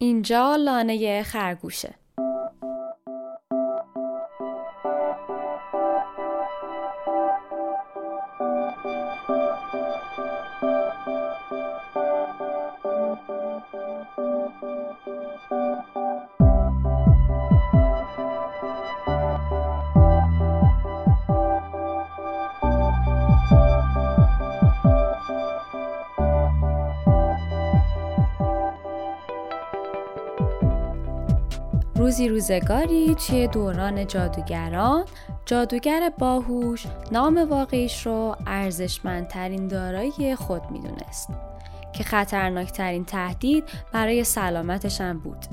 اینجا لانه خرگوشه. روزی روزگاری توی دوران جادوگران، جادوگر باهوش نام واقعیش رو ارزشمندترین دارایی خود میدونست که خطرناکترین تهدید برای سلامتش هم بود،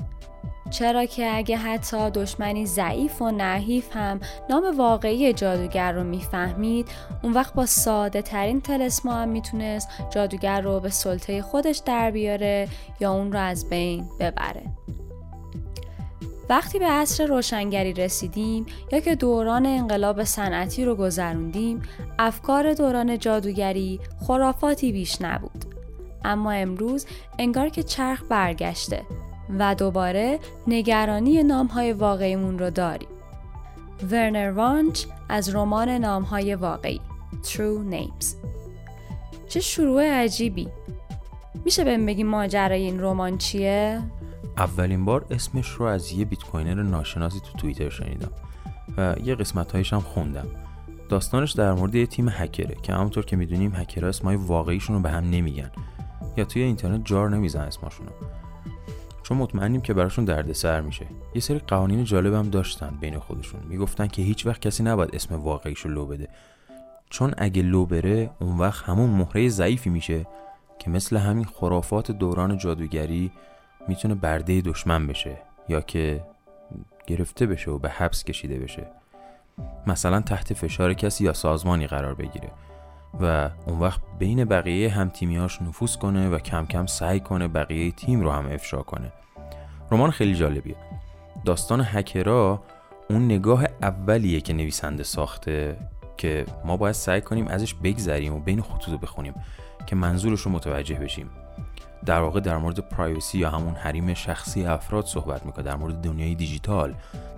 چرا که اگه حتی دشمنی ضعیف و نحیف هم نام واقعی جادوگر رو میفهمید، اون وقت با ساده ترین طلسما هم میتونست جادوگر رو به سلطه خودش در بیاره یا اون رو از بین ببره. وقتی به عصر روشنگری رسیدیم یا که دوران انقلاب صنعتی رو گذروندیم، افکار دوران جادوگری خرافاتی بیش نبود. اما امروز انگار که چرخ برگشته و دوباره نگرانی نام‌های واقعیمون رو داریم. ورنر وانچ از رمان نام‌های واقعی True Names. چه شروع عجیبی. میشه بهم بگی ماجرای این رمان چیه؟ اولین بار اسمش رو از یه بیت کوینر ناشناسی تو توییتر شنیدم و یه قسمت‌هایش هم خوندم. داستانش در مورد یه تیم هکره که همونطور که می‌دونیم هکرها اسمای واقعیشون رو به هم نمیگن یا توی اینترنت جار نمیزن اسماشون رو، چون مطمئنیم که براشون دردسر میشه. یه سری قوانین جالب هم داشتن بین خودشون، میگفتن که هیچ وقت کسی نباید اسم واقعیشو لو بده، چون اگه لو بره اون وقت همون مهره ضعیفی میشه که مثل همین خرافات دوران جادوگری میتونه برده دشمن بشه یا که گرفته بشه و به حبس کشیده بشه، مثلا تحت فشار کسی یا سازمانی قرار بگیره و اون وقت بین بقیه هم تیمیاش نفوذ کنه و کم کم سعی کنه بقیه تیم رو هم افشا کنه. رمان خیلی جالبیه. داستان هکرها اون نگاه اولیه که نویسنده ساخته که ما باید سعی کنیم ازش بگذریم و بین خطوط بخونیم که منظورش رو متوجه بشیم. در واقع در مورد پرایوسی یا همون حریم شخصی افراد صحبت میکنه، در مورد دنیای دیجیتال،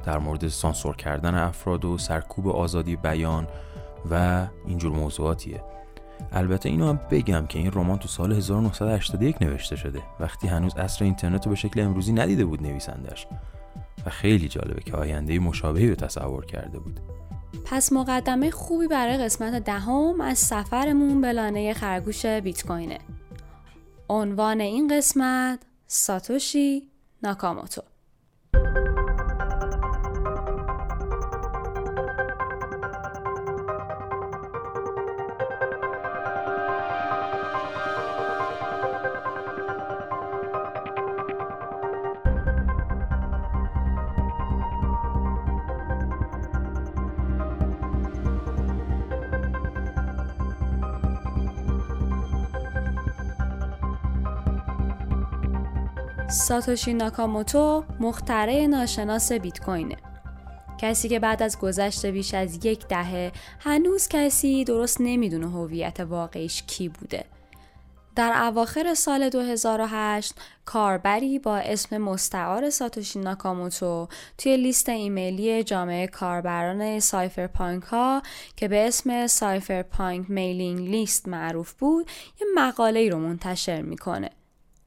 در مورد سانسور کردن افراد و سرکوب آزادی بیان و اینجور موضوعاتیه. البته اینو هم بگم که این رمان تو سال 1981 نوشته شده، وقتی هنوز عصر اینترنت رو به شکل امروزی ندیده بود نویسندش، و خیلی جالبه که آینده مشابهی رو تصور کرده بود. پس مقدمه خوبی برای قسمت 10 از سفرمون به لانه خرگوش بیت کوینه. عنوان این قسمت ساتوشی ناکاموتو. ساتوشی ناکاموتو مخترع ناشناس بیت کوینه. کسی که بعد از گذشت بیش از 1 دهه هنوز کسی درست نمیدونه هویت واقعیش کی بوده. در اواخر سال 2008 کاربری با اسم مستعار ساتوشی ناکاموتو توی لیست ایمیلی جامعه کاربران سایفرپانک ها که به اسم سایفرپانک میلینگ لیست معروف بود یه مقاله‌ای رو منتشر میکنه.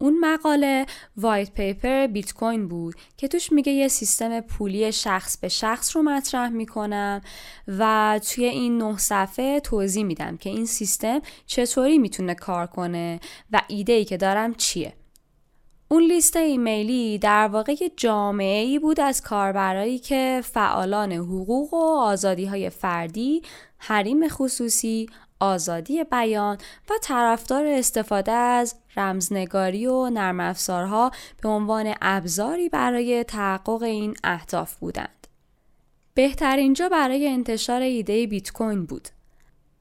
اون مقاله وایت پیپر بیت کوین بود که توش میگه یه سیستم پولی شخص به شخص رو مطرح میکنم و توی این 9 صفحه توضیح میدم که این سیستم چطوری میتونه کار کنه و ایده‌ای که دارم چیه. اون لیست ایمیلی در واقع یه جامعه‌ای بود از کاربرایی که فعالان حقوق و آزادی‌های فردی، حریم خصوصی، آزادی بیان و طرفدار استفاده از رمزنگاری و نرم افزارها به عنوان ابزاری برای تحقق این اهداف بودند. بهترین جا برای انتشار ایده بیت کوین بود.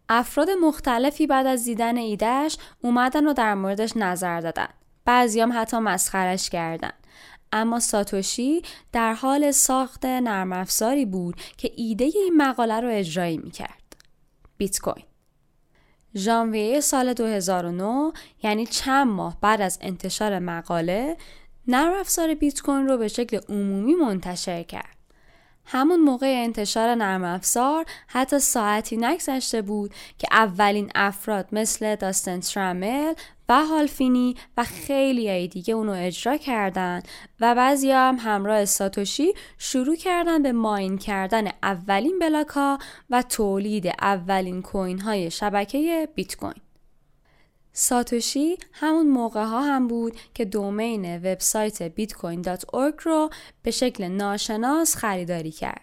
افراد مختلفی بعد از دیدن ایدهش اومدن و در موردش نظر دادن. بعضیام حتی مسخرش کردن. اما ساتوشی در حال ساخت نرم افزاری بود که ایده این مقاله رو اجرایی می‌کرد. بیت کوین. ژانویه سال 2009، یعنی چند ماه بعد از انتشار مقاله، نرم افزار بیت کوین رو به شکل عمومی منتشر کرد. همون موقع انتشار نرم افزار حتی ساعتی نگذشته بود که اولین افراد مثل داستن ترامل و هال فینی و خیلیای دیگه اونو اجرا کردن و بعضی هم همراه ساتوشی شروع کردن به ماین کردن اولین بلاک ها و تولید اولین کوین های شبکه بیت کوین. ساتوشی همون موقع ها هم بود که دومین وبسایت bitcoin.org رو به شکل ناشناس خریداری کرد.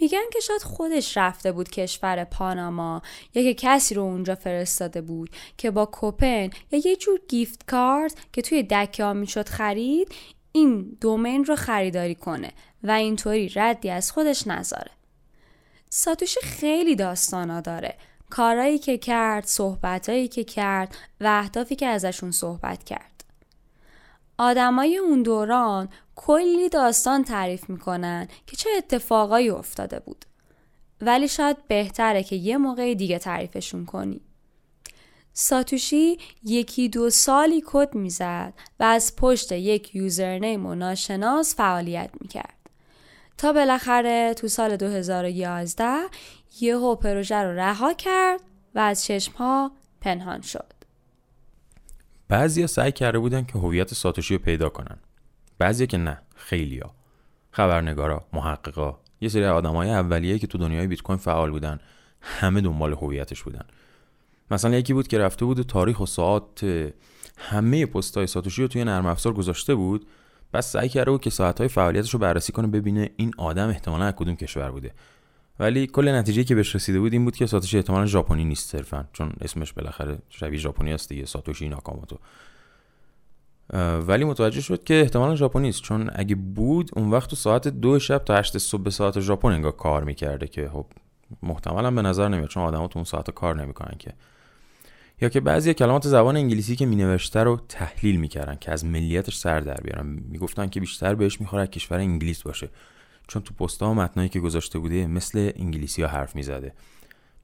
میگن که شاید خودش رفته بود کشور پاناما یا که کسی رو اونجا فرستاده بود که با کوپن یا یه جور گیفت کارت که توی دکه ها میشد خرید این دومین رو خریداری کنه و اینطوری ردی از خودش نذاره. ساتوشی خیلی داستانا داره. کارهایی که کرد، صحبتایی که کرد و اهدافی که ازشون صحبت کرد. آدمای اون دوران کلی داستان تعریف میکنن که چه اتفاقایی افتاده بود. ولی شاید بهتره که یه موقع دیگه تعریفشون کنی. ساتوشی 1-2 سالی کد میزد و از پشت یک یوزرنیم و ناشناس فعالیت میکرد. تا بالاخره تو سال 2011 یهو پروژه رو رها کرد و از چشم‌ها پنهان شد. بعضیا سعی کرده بودن که هویت ساتوشی رو پیدا کنن. بعضیا که نه، خیلیا. خبرنگارا، محققا، یه سری آدمای اولیه که تو دنیای بیت کوین فعال بودن، همه دنبال هویتش بودن. مثلا یکی بود که رفته بود تاریخ و ساعت همه پست‌های ساتوشی رو توی نرم افزار گذاشته بود. بس سعی کرده بود که ساعت‌های فعالیتش رو بررسی کنه ببینه این آدم احتمالاً از کدوم کشور بوده. ولی کل نتیجه‌ای که بهش رسیده بود این بود که ساتوشی احتمالاً ژاپنی نیست صرفاً، چون اسمش بالاخره شبیه ژاپنی است دیگه، ساتوشی ناکاموتو. ولی متوجه شد که احتمالاً ژاپنی است، چون اگه بود اون وقت تو ساعت 2 شب تا 8 صبح ساعت ژاپن انگار کار می‌کرده که خب محتملاً به نظر نمیاد، چون آدم‌ها تو اون ساعت کار نمی‌کنن که. یا که بعضی کلمات زبان انگلیسی که مینوشته رو تحلیل میکردن که از ملیتش سر در بیارن، میگفتن که بیشتر بهش میخوره کشور انگلیس باشه، چون تو پست‌ها و متنایی که گذاشته بوده مثل انگلیسی‌ها حرف میزده.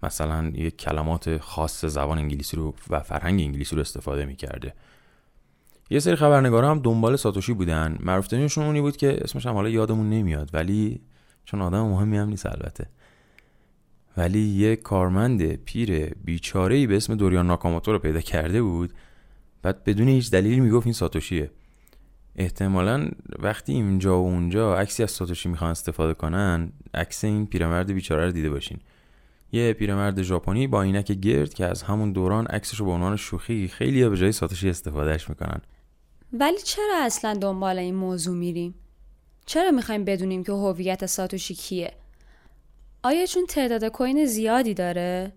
مثلا یک کلمات خاص زبان انگلیسی رو و فرهنگ انگلیسی رو استفاده میکرده. یه سری خبرنگارا هم دنبال ساتوشی بودن. معروف‌ترینشون اونی بود که اسمش هم حالا یادمون نمیاد، ولی چون آدم مهمی هم نیست البته، ولی یه کارمند پیر بیچاره‌ای به اسم دوریان ناکاموتو رو پیدا کرده بود. بعد بدون هیچ دلیلی میگفت این ساتوشیه. احتمالاً وقتی اینجا و اونجا عکسی از ساتوشی میخوان استفاده کنن، عکس این پیرمرد بیچاره رو دیده باشین. یه پیرمرد ژاپنی با عینک گرد که از همون دوران عکسش رو به عنوان شوخی خیلی‌ها به جای ساتوشی استفادهش میکنن. ولی چرا اصلاً دنبال این موضوع میریم؟ چرا میخوایم بدونیم که هویت ساتوشی کیه؟ آیا چون تعداد کوین زیادی داره؟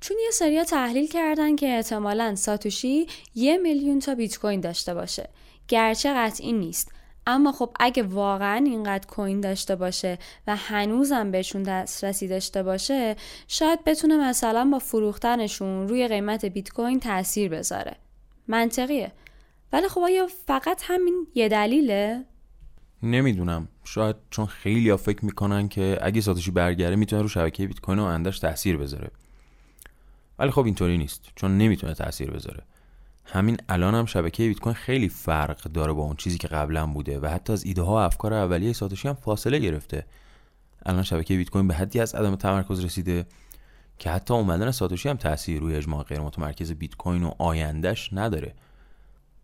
چون یه سریا تحلیل کردن که احتمالاً ساتوشی 1 میلیون تا بیت کوین داشته باشه. گرچه قطعی نیست، اما خب اگه واقعاً اینقدر کوین داشته باشه و هنوزم بهشون دسترسی داشته باشه، شاید بتونه مثلا با فروختنشون روی قیمت بیت کوین تأثیر بذاره. منطقیه. ولی خب آیا فقط همین یه دلیله؟ نمیدونم، شاید چون خیلی‌ها فکر میکنن که اگه ساتوشی برگره میتونه رو شبکه بیت کوین و انداش تاثیر بذاره. ولی خب اینطوری نیست، چون نمیتونه تاثیر بذاره. همین الان هم شبکه بیت کوین خیلی فرق داره با اون چیزی که قبلا بوده و حتی از ایده ها و افکار اولیه ساتوشی هم فاصله گرفته. الان شبکه بیت کوین به حدی از عدم تمرکز رسیده که حتی اومدن ساتوشی هم تاثیر روی اجماع غیر متمرکز بیت کوین و آینده‌اش نداره.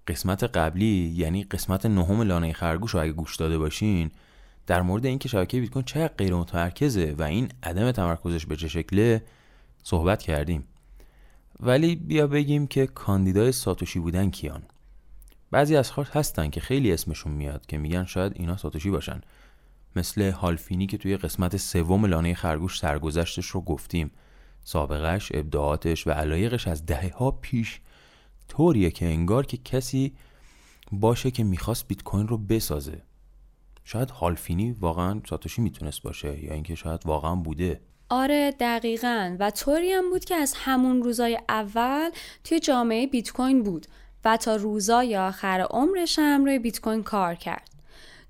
قسمت قبلی، یعنی قسمت 9 لانه خرگوش رو اگه گوش داده باشین، در مورد اینکه شبکه بیت کوین چقدر غیر متمرکزه و این عدم تمرکزش به چه شکله صحبت کردیم. ولی بیا بگیم که کاندیدای ساتوشی بودن کیان. بعضی از خاص هستن که خیلی اسمشون میاد که میگن شاید اینا ساتوشی باشن، مثل هال فینی که توی قسمت 3 لانه خرگوش سرگذشتش رو گفتیم. سابقه‌اش، ابداعاتش و علایقش از دهه‌ها پیش طوریه که انگار که کسی باشه که میخواست بیت کوین رو بسازه. شاید هال فینی واقعا ساتوشی میتونست باشه، یا اینکه شاید واقعا بوده. آره دقیقاً، و طوری هم بود که از همون روزای اول توی جامعه بیت کوین بود و تا روزای آخر عمرش هم روی بیت کوین کار کرد.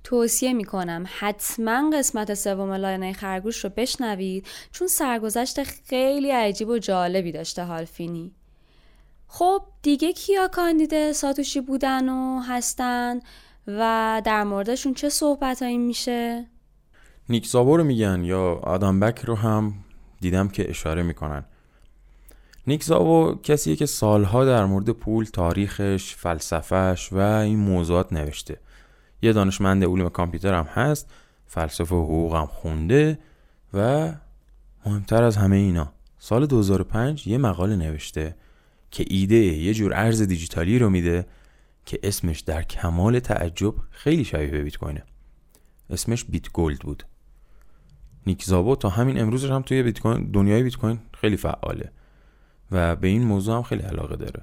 توصیه میکنم حتما قسمت 3 لانه خرگوش رو بشنوید، چون سرگذشت خیلی عجیب و جالبی داشته هال فینی. خب دیگه کیا کاندید ساتوشی بودن و هستن؟ و در موردشون چه صحبتایی میشه؟ نیک زابو رو میگن یا آدم بک رو هم دیدم که اشاره میکنن. نیک زابو کسیه که سالها در مورد پول، تاریخش، فلسفهش و این موضوعات نوشته. یه دانشمند علوم کامپیوتر هم هست، فلسفه حقوق هم خونده و مهمتر از همه اینا سال 2005 یه مقاله نوشته که ایده یه جور ارز دیجیتالی رو میده که اسمش در کمال تعجب خیلی شبیه به بیت کوینه. اسمش بیت گولد بود. نیک زابو تا همین امروز هم توی بیت کوین، دنیای بیت کوین خیلی فعاله و به این موضوع هم خیلی علاقه داره.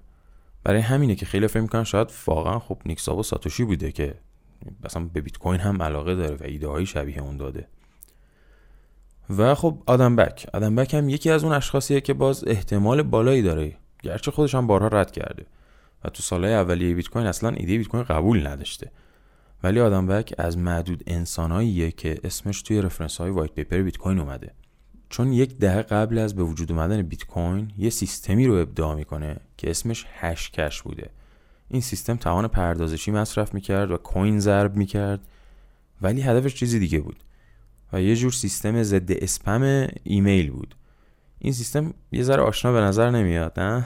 برای همینه که خیلی فکر می‌کنن شاید واقعا خب نیک زابو ساتوشی بوده که مثلا به بیت کوین هم علاقه داره و ایده‌های شبیه اون داده. و خب آدم بک هم یکی از اون اشخاصیه که باز احتمال بالایی داره، گرچه خودش هم بارها رد کرده و تو سالهای اولیه بیت کوین اصلا ایده بیت کوین قبول نداشته، ولی آدم بک از معدود انساناییه که اسمش توی رفرنس‌های وایت پیپر بیت کوین اومده، چون یک دهه قبل از به وجود اومدن بیت کوین یه سیستمی رو ابداع میکنه که اسمش هشکش بوده. این سیستم توان پردازشی مصرف میکرد و کوین ضرب میکرد، ولی هدفش چیزی دیگه بود و یه جور سیستم ضد اسپم ایمیل بود. این سیستم یه ذره آشنا به نظر نمیاد، نه؟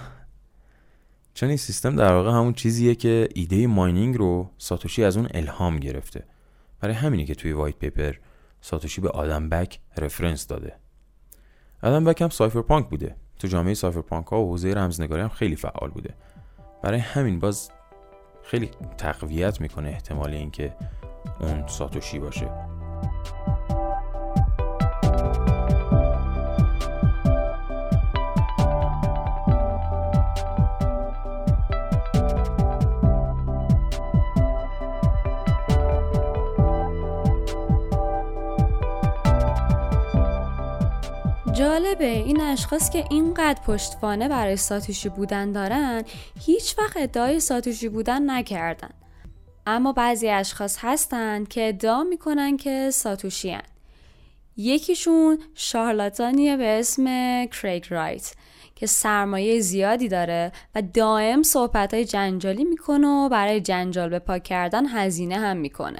چون این سیستم در واقع همون چیزیه که ایده ماینینگ رو ساتوشی از اون الهام گرفته. برای همینه که توی وایت پیپر ساتوشی به آدم بک رفرنس داده. آدم بک هم سایفرپانک بوده. تو جامعه سایفرپانک ها و حوزه رمزنگاری هم خیلی فعال بوده. برای همین باز خیلی تقویت میکنه احتمال اینکه اون ساتوشی باشه. جالبه این اشخاص که اینقدر پشتوانه برای ساتوشی بودن دارن، هیچ وقت ادعای ساتوشی بودن نکردن. اما بعضی اشخاص هستن که ادعا میکنن که ساتوشی هن. یکیشون شارلاتانیه به اسم کریگ رایت که سرمایه زیادی داره و دائم صحبتهای جنجالی میکنه و برای جنجال به پا کردن هزینه هم میکنه.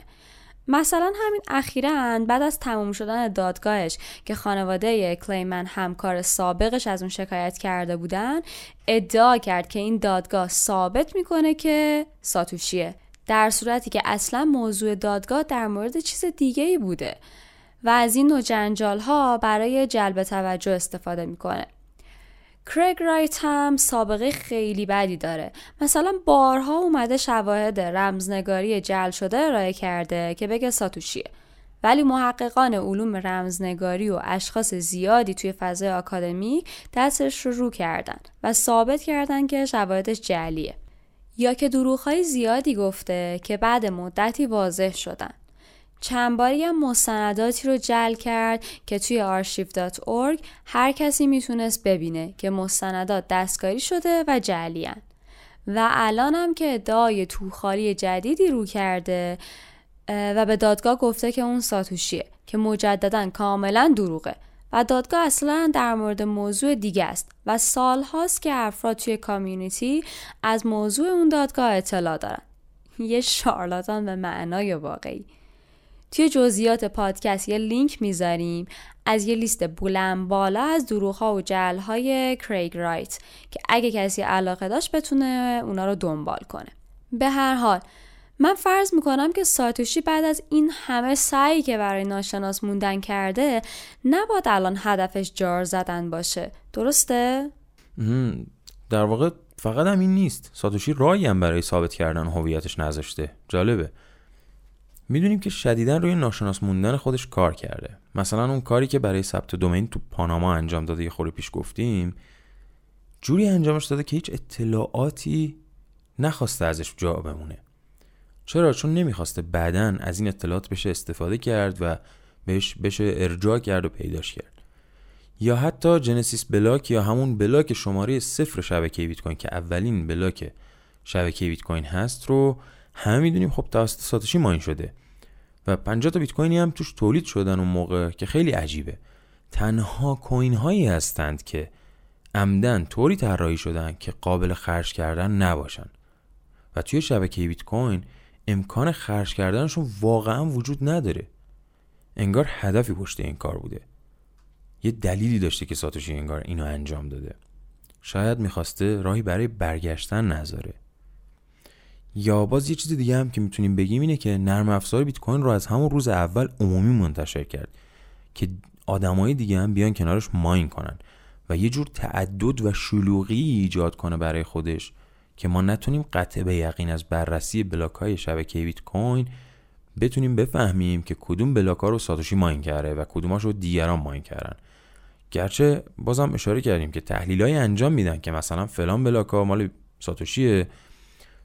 مثلا همین اخیراً بعد از تموم شدن دادگاهش که خانواده کلیمن همکار سابقش از اون شکایت کرده بودن، ادعا کرد که این دادگاه ثابت میکنه که ساتوشیه، در صورتی که اصلا موضوع دادگاه در مورد چیز دیگه‌ای بوده و از این نوع جنجال‌ها برای جلب توجه استفاده میکنه. کریگ رایت هم سابقه خیلی بدی داره. مثلا بارها اومده شواهد رمزنگاری جعل شده ارائه کرده که بگه ساتوشیه، ولی محققان علوم رمزنگاری و اشخاص زیادی توی فضای آکادمیک دستش رو رو کردن و ثابت کردن که شواهدش جعلیه، یا که دروغ‌های زیادی گفته که بعد مدتی واضح شدن. چند باری هم مستنداتی رو جعل کرد که توی archive.org هر کسی میتونست ببینه که مستندات دستکاری شده و جعلی هن. و الان هم که ادعای توخالی جدیدی رو کرده و به دادگاه گفته که اون ساتوشیه که مجدداً کاملاً دروغه و دادگاه اصلاً در مورد موضوع دیگه است و سال هاست که افراد توی کامیونیتی از موضوع اون دادگاه اطلاع دارن. یه شارلاتان به معنای واقعی. توی جزئیات پادکست یه لینک میذاریم از یه لیست بلند بالا از دروغ‌ها و جعل‌های کریگ رایت که اگه کسی علاقه داشت بتونه اونا رو دنبال کنه. به هر حال من فرض میکنم که ساتوشی بعد از این همه سعی که برای ناشناس موندن کرده، نباید الان هدفش جار زدن باشه. درسته؟ در واقع فقط هم این نیست. ساتوشی راهی هم برای ثابت کردن هویتش نذاشته. جالبه. میدونیم که شدیداً روی ناشناس موندن خودش کار کرده. مثلا اون کاری که برای ثبت دومین تو پاناما انجام داده یه خورده پیش گفتیم، جوری انجامش داده که هیچ اطلاعاتی نخواسته ازش جا بمونه. چرا؟ چون نمیخواسته بعداً از این اطلاعات بشه استفاده کرد و بهش بشه ارجاع کرد و پیداش کرد. یا حتی جنسیس بلاک یا همون بلاک شماره 0 شبکه بیت کوین که اولین بلاک شبکه بیت کوین هست رو هم میدونیم خب توسط ساتوشی ماین شده و 50 تا بیت کوینی هم توش تولید شدن اون موقع که خیلی عجیبه. تنها کوین هایی هستند که عمدن طوری طراحی شدن که قابل خرج کردن نباشن و توی شبکه بیت کوین امکان خرج کردنشون واقعا وجود نداره. انگار هدفی پشت این کار بوده. یه دلیلی داشته که ساتوشی انگار اینو انجام داده. شاید میخواسته راهی برای برگشتن نذاره. یا باز یه چیز دیگه هم که میتونیم بگیم اینه که نرم افزار بیت کوین رو از همون روز اول عمومی منتشر کرد که آدمای دیگه هم بیان کنارش ماین کنن و یه جور تعدد و شلوغی ایجاد کنه برای خودش که ما نتونیم قطع به یقین از بررسی بلاک‌های شبکه بیت کوین بتونیم بفهمیم که کدوم بلاک‌ها رو ساتوشی ماین کرده و کدوم‌هاش رو دیگران ماین کردن. گرچه بازم اشاره کردیم که تحلیل‌های انجام میدن که مثلا فلان بلاک‌ها مال ساتوشیه،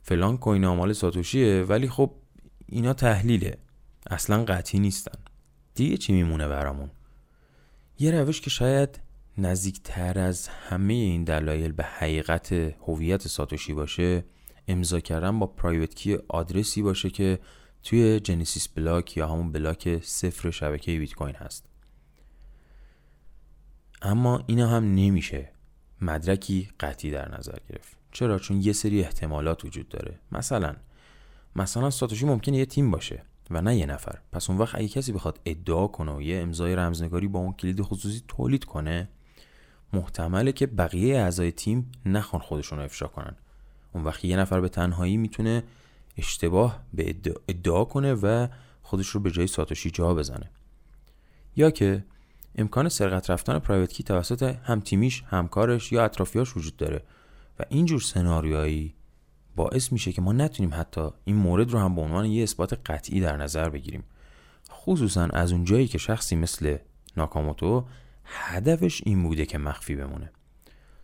فلان کوین‌ها مال ساتوشیه، ولی خب اینا تحلیله، اصلا قطعی نیستن. دیگه چی میمونه برامون؟ یه روش که شاید نزدیکتر از همه این دلایل به حقیقت هویت ساتوشی باشه، امضا کردن با پرایوت کی آدرسی باشه که توی جنسیس بلاک یا همون بلاک صفر شبکه بیت کوین هست. اما اینا هم نمیشه مدرکی قطعی در نظر گرفت. چرا؟ چون یه سری احتمالات وجود داره. مثلا ساتوشی ممکنه یه تیم باشه و نه یه نفر. پس اون وقت اگه کسی بخواد ادعا کنه و یه امضای رمزنگاری با اون کلید خصوصی تولید کنه، محتمله که بقیه اعضای تیم نخوان خودشون رو افشا کنن. اون وقت یه نفر به تنهایی میتونه اشتباه به ادعا کنه و خودش رو به جای ساتوشی جا بزنه. یا که امکان سرقت رفتن پرایوت کی توسط هم تیمیش، همکارش یا اطرافیاش وجود داره و این جور سناریویی باعث میشه که ما نتونیم حتی این مورد رو هم به عنوان یه اثبات قطعی در نظر بگیریم، خصوصا از اونجایی که شخصی مثل ناکاموتو هدفش این بوده که مخفی بمونه.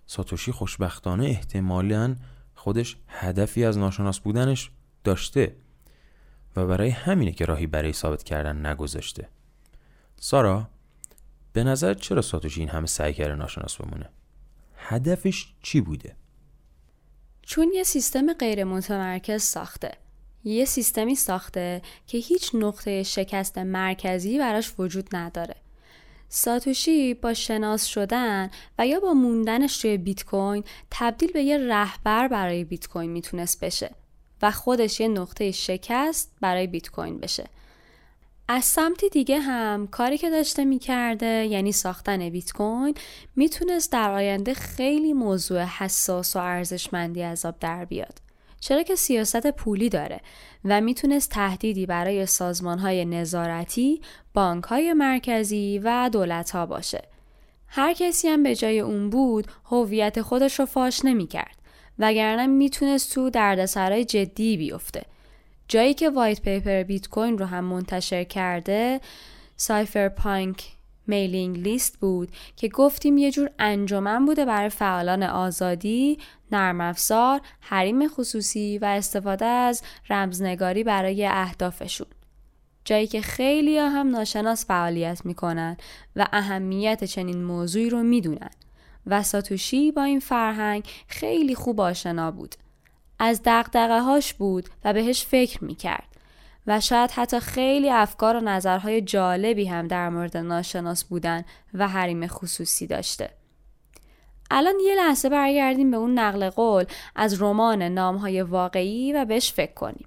ساتوشی خوشبختانه احتمالاً خودش هدفی از ناشناس بودنش داشته و برای همینه که راهی برای ثابت کردن نگذاشته. سارا، به نظر چرا ساتوشی این همه سعی کرده ناشناس بمونه؟ هدفش چی بوده؟ چون یه سیستم غیر متمرکز ساخته. یه سیستمی ساخته که هیچ نقطه شکست مرکزی براش وجود نداره. ساتوشی با شناس شدن و یا با موندنش توی بیت کوین تبدیل به یه رهبر برای بیت کوین میتونست بشه و خودش یه نقطه شکست برای بیت کوین بشه. از سمت دیگه هم کاری که داشته میکرده، یعنی ساختن بیت کوین، میتونست در آینده خیلی موضوع حساس و ارزشمندی از آب در بیاد، چرا که سیاست پولی داره و میتونست تهدیدی برای سازمانهای نظارتی، بانکهای مرکزی و دولتها باشه. هر کسی هم به جای اون بود هویت خودش رو فاش نمیکرد، وگرنه میتونست تو دردسرای جدی بیفته. جایی که وایت پیپر بیت کوین رو هم منتشر کرده، سایفرپانک میلینگ لیست بود که گفتیم یه جور انجمن بوده برای فعالان آزادی، نرم افزار، حریم خصوصی و استفاده از رمزنگاری برای اهدافشون. جایی که خیلی ها هم ناشناس فعالیت میکنن و اهمیت چنین موضوعی رو میدونن و ساتوشی با این فرهنگ خیلی خوب آشنا بود. از دغدغه‌هاش بود و بهش فکر میکرد و شاید حتی خیلی افکار و نظرهای جالبی هم در مورد ناشناس بودن و حریم خصوصی داشته. الان یه لحظه برگردیم به اون نقل قول از رمان نام‌های واقعی و بهش فکر کنیم.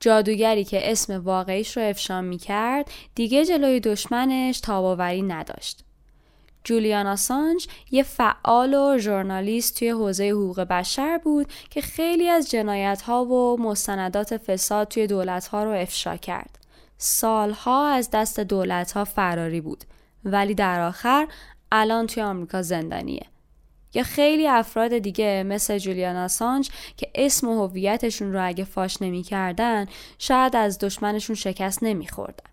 جادوگری که اسم واقعیش رو افشا میکرد دیگه جلوی دشمنش تاب‌آوری نداشت. جولیان آسانج یه فعال و ژورنالیست توی حوزه حقوق بشر بود که خیلی از جنایت‌ها و مستندات فساد توی دولت‌ها رو افشا کرد. سالها از دست دولت‌ها فراری بود، ولی در آخر الان توی آمریکا زندانیه. یا خیلی افراد دیگه مثل جولیان آسانج که اسم و هویتشون رو اگه فاش نمی‌کردن، شاید از دشمنشون شکست نمی‌خوردن.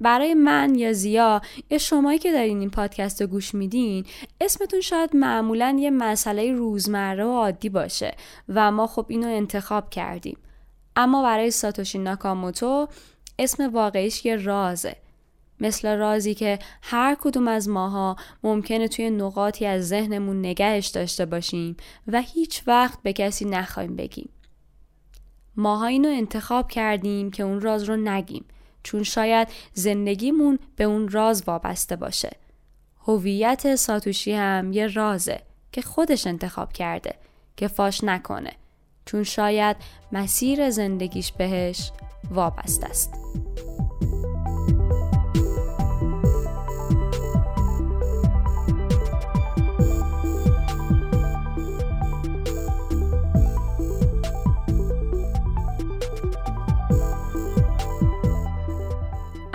برای من یا زیا یا شمایی که دارین این پادکست رو گوش میدین، اسمتون شاید معمولاً یه مسئله روزمره و عادی باشه و ما خب اینو انتخاب کردیم. اما برای ساتوشی ناکاموتو اسم واقعیش یه رازه، مثل رازی که هر کدوم از ماها ممکنه توی نقاطی از ذهنمون نگهش داشته باشیم و هیچ وقت به کسی نخوایم بگیم. ماها اینو انتخاب کردیم که اون راز رو نگیم، چون شاید زندگیمون به اون راز وابسته باشه. هویت ساتوشی هم یه رازه که خودش انتخاب کرده که فاش نکنه، چون شاید مسیر زندگیش بهش وابسته است.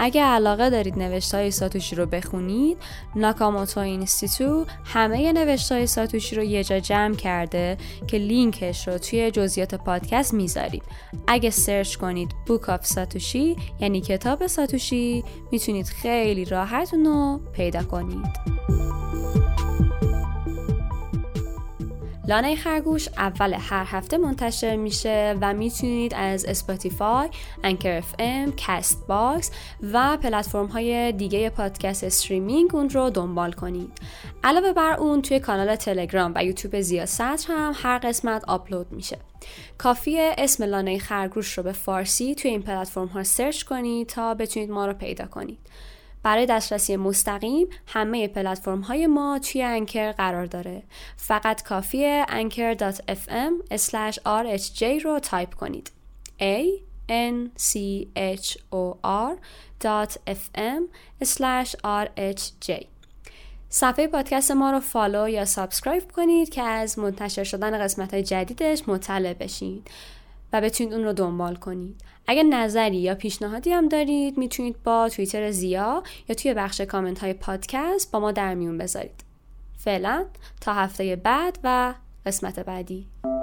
اگه علاقه دارید نوشته‌های ساتوشی رو بخونید، ناکاموتو اینستیتو همه نوشته‌های ساتوشی رو یه جا جمع کرده که لینکش رو توی جزئیات پادکست میذاریم. اگه سرچ کنید Book of Satoshi، یعنی کتاب ساتوشی، میتونید خیلی راحت اونو پیدا کنید. لانه خرگوش اول هر هفته منتشر میشه و میتونید از اسپاتیفای، انکر اف ام، کست باکس و پلتفرم های دیگه پادکست استریمینگ اون رو دنبال کنید. علاوه بر اون توی کانال تلگرام و یوتیوب زیاسطر هم هر قسمت آپلود میشه. کافیه اسم لانه خرگوش رو به فارسی توی این پلتفرم ها سرچ کنید تا بتونید ما رو پیدا کنید. برای دسترسی مستقیم همه پلتفرم های ما توی انکر قرار داره. فقط کافیه anchor.fm/rhj رو تایپ کنید. anchor.fm/rhj. صفحه پادکست ما رو فالو یا سابسکرایب کنید که از منتشر شدن قسمت های جدیدش مطلع بشید و بتونید اون رو دنبال کنید. اگه نظری یا پیشنهادی هم دارید میتونید با توییتر زیا یا توی بخش کامنت های پادکست با ما در میون بذارید. فعلا تا هفته بعد و قسمت بعدی.